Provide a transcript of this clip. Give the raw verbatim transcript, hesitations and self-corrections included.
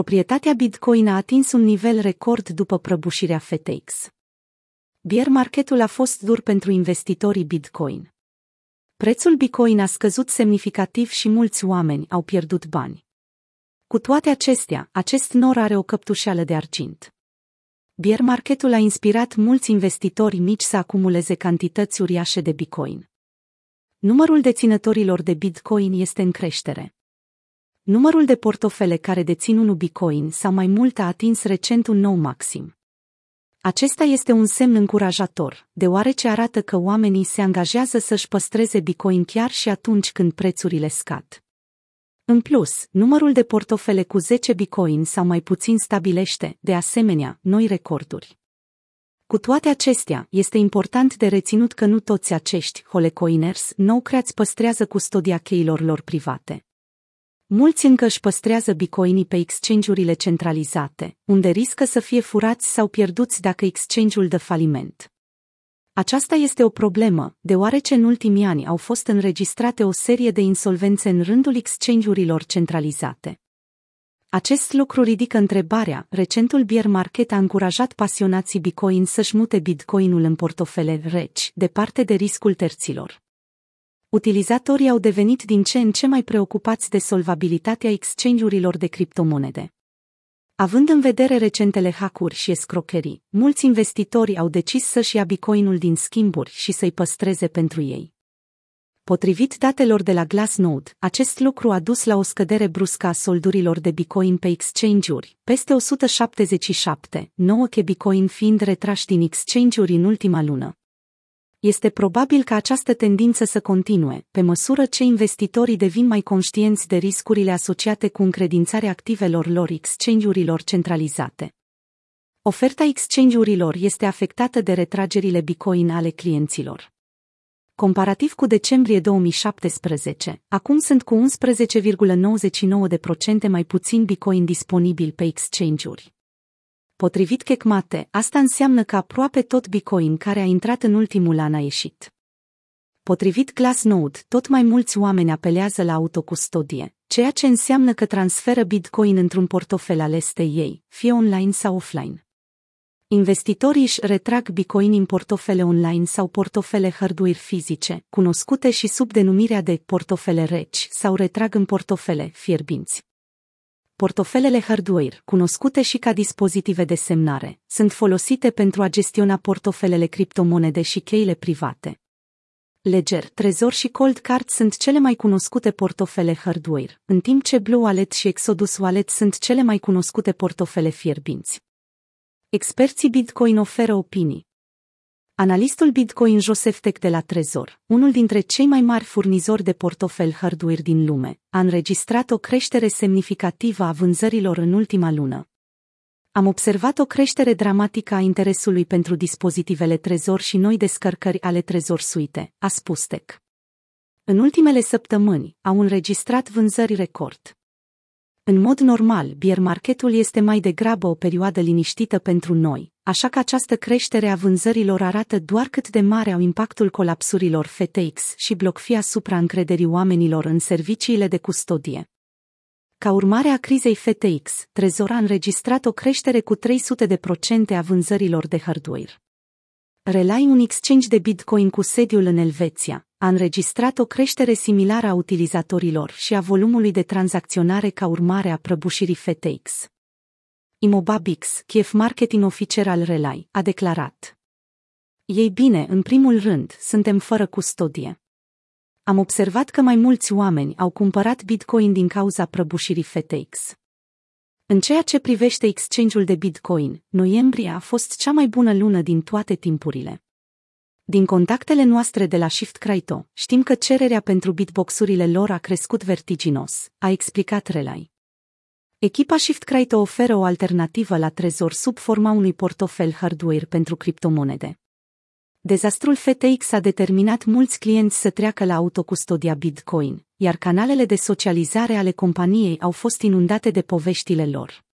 proprietatea Bitcoin a atins un nivel record după prăbușirea F T X. Bear marketul a fost dur pentru investitorii Bitcoin. Prețul Bitcoin a scăzut semnificativ și mulți oameni au pierdut bani. Cu toate acestea, acest nor are o căptușeală de argint. Bear marketul a inspirat mulți investitori mici să acumuleze cantități uriașe de Bitcoin. Numărul deținătorilor de Bitcoin este în creștere. Numărul de portofele care dețin unul Bitcoin sau mai mult a atins recent un nou maxim. Acesta este un semn încurajator, deoarece arată că oamenii se angajează să-și păstreze Bitcoin chiar și atunci când prețurile scad. În plus, numărul de portofele cu zece Bitcoin sau mai puțin stabilește, de asemenea, noi recorduri. Cu toate acestea, este important de reținut că nu toți acești holecoiners nou-creați păstrează custodia cheilor lor private. Mulți încă își păstrează bitcoinii pe exchange-urile centralizate, unde riscă să fie furați sau pierduți dacă exchange-ul dă faliment. Aceasta este o problemă, deoarece în ultimii ani au fost înregistrate o serie de insolvențe în rândul exchange-urilor centralizate. Acest lucru ridică întrebarea, recentul bear market a încurajat pasionații Bitcoin să-și mute Bitcoinul în portofele reci, departe de riscul terților. Utilizatorii au devenit din ce în ce mai preocupați de solvabilitatea exchange-urilor de criptomonede. Având în vedere recentele hack-uri și escrocherii, mulți investitori au decis să-și ia Bitcoinul din schimburi și să-i păstreze pentru ei. Potrivit datelor de la Glassnode, acest lucru a dus la o scădere bruscă a soldurilor de Bitcoin pe exchange-uri, peste o sută șaptezeci și șapte, nouă K Bitcoin fiind retrași din exchange-uri în ultima lună. Este probabil ca această tendință să continue, pe măsură ce investitorii devin mai conștienți de riscurile asociate cu încredințarea activelor lor exchange-urilor centralizate. Oferta exchange-urilor este afectată de retragerile Bitcoin ale clienților. Comparativ cu decembrie două mii șaptesprezece, acum sunt cu unsprezece virgulă nouăzeci și nouă la sută mai puțin Bitcoin disponibil pe exchange-uri. Potrivit Checkmate, asta înseamnă că aproape tot Bitcoin care a intrat în ultimul an a ieșit. Potrivit Glassnode, tot mai mulți oameni apelează la autocustodie, ceea ce înseamnă că transferă Bitcoin într-un portofel ales de ei, fie online sau offline. Investitorii își retrag Bitcoin în portofele online sau portofele hardware fizice, cunoscute și sub denumirea de portofele reci, sau retrag în portofele fierbinți. Portofelele hardware, cunoscute și ca dispozitive de semnare, sunt folosite pentru a gestiona portofelele criptomonede și cheile private. Ledger, Trezor și Coldcard sunt cele mai cunoscute portofele hardware, în timp ce Blue Wallet și Exodus Wallet sunt cele mai cunoscute portofele fierbinți. Experții Bitcoin oferă opinii. Analistul Bitcoin Joseph Tech de la Trezor, unul dintre cei mai mari furnizori de portofel hardware din lume, a înregistrat o creștere semnificativă a vânzărilor în ultima lună. Am observat o creștere dramatică a interesului pentru dispozitivele Trezor și noi descărcări ale Trezor Suite, a spus Tech. În ultimele săptămâni, au înregistrat vânzări record. În mod normal, bear marketul este mai degrabă o perioadă liniștită pentru noi, așa că această creștere a vânzărilor arată doar cât de mare au impactul colapsurilor F T X și BlockFi asupra încrederii oamenilor în serviciile de custodie. Ca urmare a crizei F T X, Trezor a înregistrat o creștere cu trei sute la sută a vânzărilor de hardware. Relai, un exchange de Bitcoin cu sediul în Elveția, a înregistrat o creștere similară a utilizatorilor și a volumului de tranzacționare ca urmare a prăbușirii F T X. Imobabix, chief marketing officer al Relai, a declarat: "Ei bine, în primul rând, suntem fără custodie. Am observat că mai mulți oameni au cumpărat Bitcoin din cauza prăbușirii F T X. În ceea ce privește exchange-ul de Bitcoin, noiembrie a fost cea mai bună lună din toate timpurile. Din contactele noastre de la Shift Crypto, știm că cererea pentru bitboxurile lor a crescut vertiginos", a explicat Relai. Echipa Shift Crypto oferă o alternativă la Trezor sub forma unui portofel hardware pentru criptomonede. Dezastrul F T X a determinat mulți clienți să treacă la autocustodia Bitcoin, iar canalele de socializare ale companiei au fost inundate de poveștile lor.